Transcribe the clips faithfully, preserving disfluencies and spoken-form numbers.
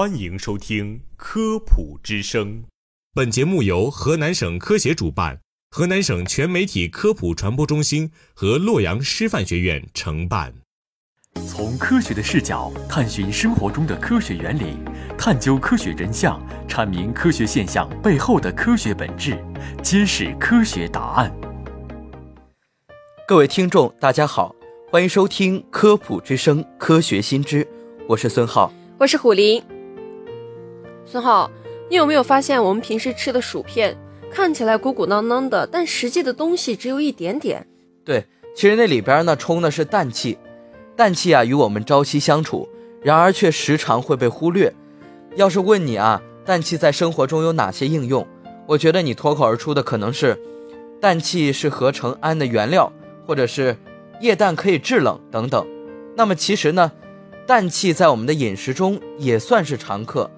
欢迎收听科普之声。本节目由河南省科协主办，河南省全媒体科普传播中心和洛阳师范学院承办。从科学的视角探寻生活中的科学原理，探究科学真相，阐明科学现象背后的科学本质，揭示科学答案。各位听众，大家好，欢迎收听科普之声科学新知，我是孙浩。我是虎林。孙浩，你有没有发现我们平时吃的薯片看起来鼓鼓囊囊的，但实际的东西只有一点点？对，其实那里边呢充的是氮气。氮气啊与我们朝夕相处，然而却时常会被忽略。要是问你啊，氮气在生活中有哪些应用，我觉得你脱口而出的可能是氮气是合成氨的原料，或者是液氮可以制冷等等。那么其实呢，氮气在我们的饮食中也算是常客，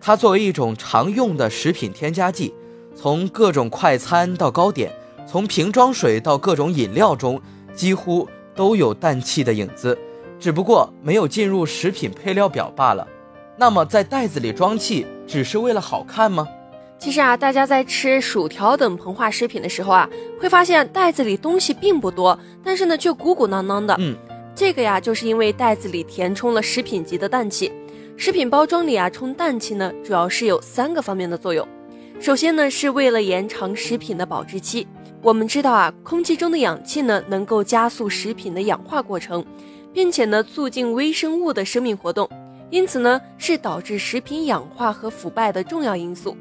它作为一种常用的食品添加剂，从各种快餐到糕点，从瓶装水到各种饮料中，几乎都有氮气的影子，只不过没有进入食品配料表罢了。那么在袋子里装气，只是为了好看吗？其实啊，大家在吃薯条等膨化食品的时候啊，会发现袋子里东西并不多，但是呢却鼓鼓囊囊的。嗯。这个呀，就是因为袋子里填充了食品级的氮气。食品包装里啊，充氮气呢，主要是有三个方面的作用。首先呢，是为了延长食品的保质期。我们知道啊，空气中的氧气呢，能够加速食品的氧化过程，并且呢，促进微生物的生命活动，因此呢，是导致食品氧化和腐败的重要因素。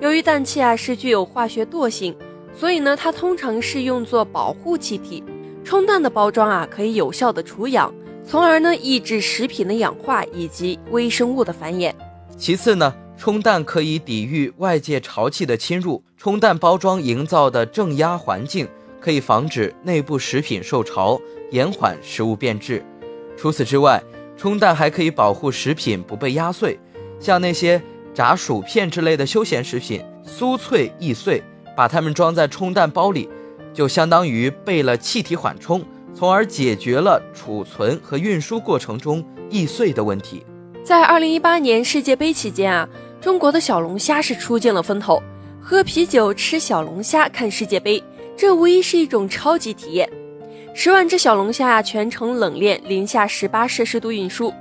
由于氮气啊是具有化学惰性，所以呢，它通常是用作保护气体。充氮的包装啊，可以有效的除氧，从而呢抑制食品的氧化以及微生物的繁衍。其次呢，充氮可以抵御外界潮气的侵入，充氮包装营造的正压环境可以防止内部食品受潮，延缓食物变质。除此之外，充氮还可以保护食品不被压碎，像那些炸薯片之类的休闲食品，酥脆易碎，把它们装在充氮包里，就相当于备了气体缓冲，从而解决了储存和运输过程中易碎的问题。在二零一八年世界杯期间啊，中国的小龙虾是出尽了风头，喝啤酒吃小龙虾看世界杯，这无疑是一种超级体验。十万只小龙虾啊，全程冷链零下十八摄氏度运输，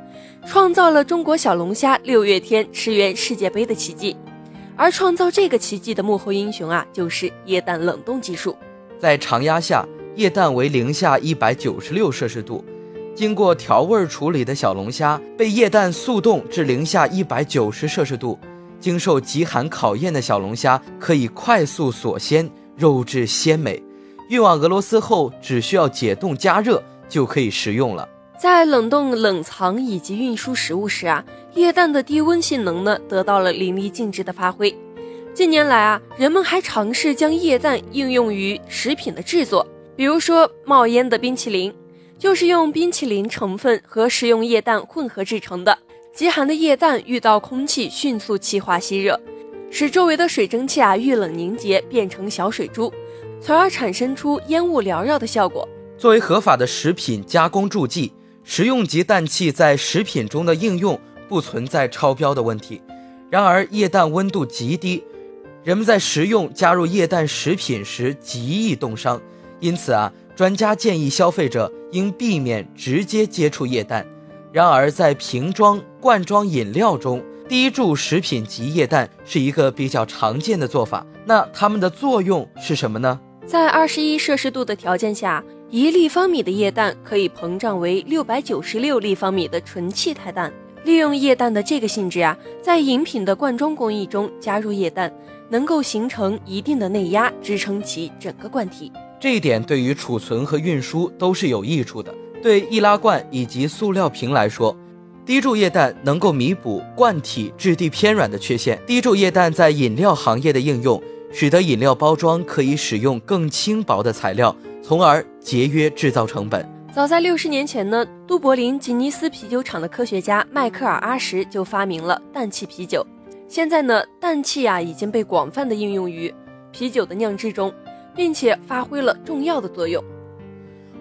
创造了中国小龙虾六月天驰援世界杯的奇迹。而创造这个奇迹的幕后英雄啊，就是液氮冷冻技术。在常压下，液氮为零下一百九十六摄氏度，经过调味处理的小龙虾被液氮速冻至零下一百九十摄氏度，经受极寒考验的小龙虾可以快速锁鲜，肉质鲜美，运往俄罗斯后只需要解冻加热就可以食用了。在冷冻冷藏以及运输食物时啊，液氮的低温性能呢得到了淋漓尽致的发挥。近年来啊，人们还尝试将液氮应用于食品的制作，比如说冒烟的冰淇淋，就是用冰淇淋成分和食用液氮混合制成的。极寒的液氮遇到空气迅速气化吸热，使周围的水蒸气啊遇冷凝结变成小水珠，从而产生出烟雾缭绕的效果。作为合法的食品加工助剂，食用级氮气在食品中的应用不存在超标的问题。然而液氮温度极低，人们在食用加入液氮食品时极易冻伤，因此啊，专家建议消费者应避免直接接触液氮。然而在瓶装、罐装饮料中，滴注食品级液氮是一个比较常见的做法。那它们的作用是什么呢？在二十一摄氏度的条件下，一立方米的液氮可以膨胀为六百九十六立方米的纯气态氮。利用液氮的这个性质啊，在饮品的罐装工艺中加入液氮，能够形成一定的内压，支撑起整个罐体。这一点对于储存和运输都是有益处的。对易拉罐以及塑料瓶来说，滴注液氮能够弥补罐体质地偏软的缺陷。滴注液氮在饮料行业的应用，使得饮料包装可以使用更轻薄的材料，从而节约制造成本。早在六十年前呢，都柏林吉尼斯啤酒厂的科学家迈克尔·阿什就发明了氮气啤酒。现在呢，氮气啊已经被广泛的应用于啤酒的酿制中，并且发挥了重要的作用。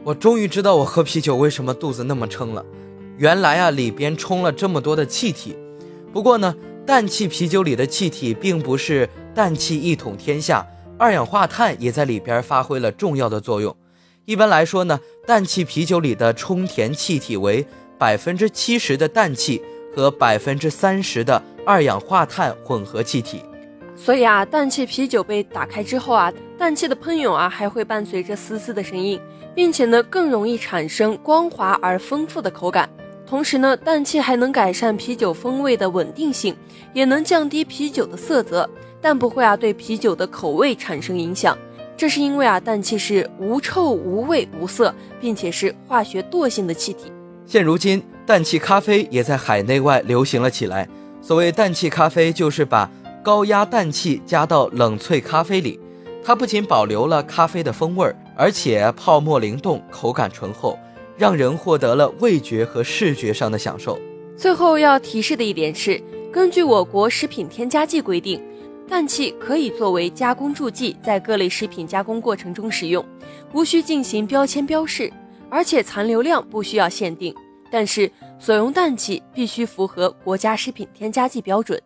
我终于知道我喝啤酒为什么肚子那么撑了，原来啊里边充了这么多的气体。不过呢，氮气啤酒里的气体并不是氮气一统天下，二氧化碳也在里边发挥了重要的作用。一般来说呢，氮气啤酒里的充填气体为 百分之七十 的氮气和 百分之三十 的二氧化碳混合气体。所以啊，氮气啤酒被打开之后啊，氮气的喷涌啊还会伴随着丝丝的声音，并且呢更容易产生光滑而丰富的口感。同时呢，氮气还能改善啤酒风味的稳定性，也能降低啤酒的色泽，但不会啊对啤酒的口味产生影响。这是因为啊氮气是无臭无味无色，并且是化学惰性的气体。现如今，氮气咖啡也在海内外流行了起来。所谓氮气咖啡，就是把高压氮气加到冷萃咖啡里，它不仅保留了咖啡的风味，而且泡沫灵动，口感醇厚，让人获得了味觉和视觉上的享受。最后要提示的一点是，根据我国食品添加剂规定，氮气可以作为加工助剂在各类食品加工过程中使用，无需进行标签标示，而且残留量不需要限定，但是所用氮气必须符合国家食品添加剂标准。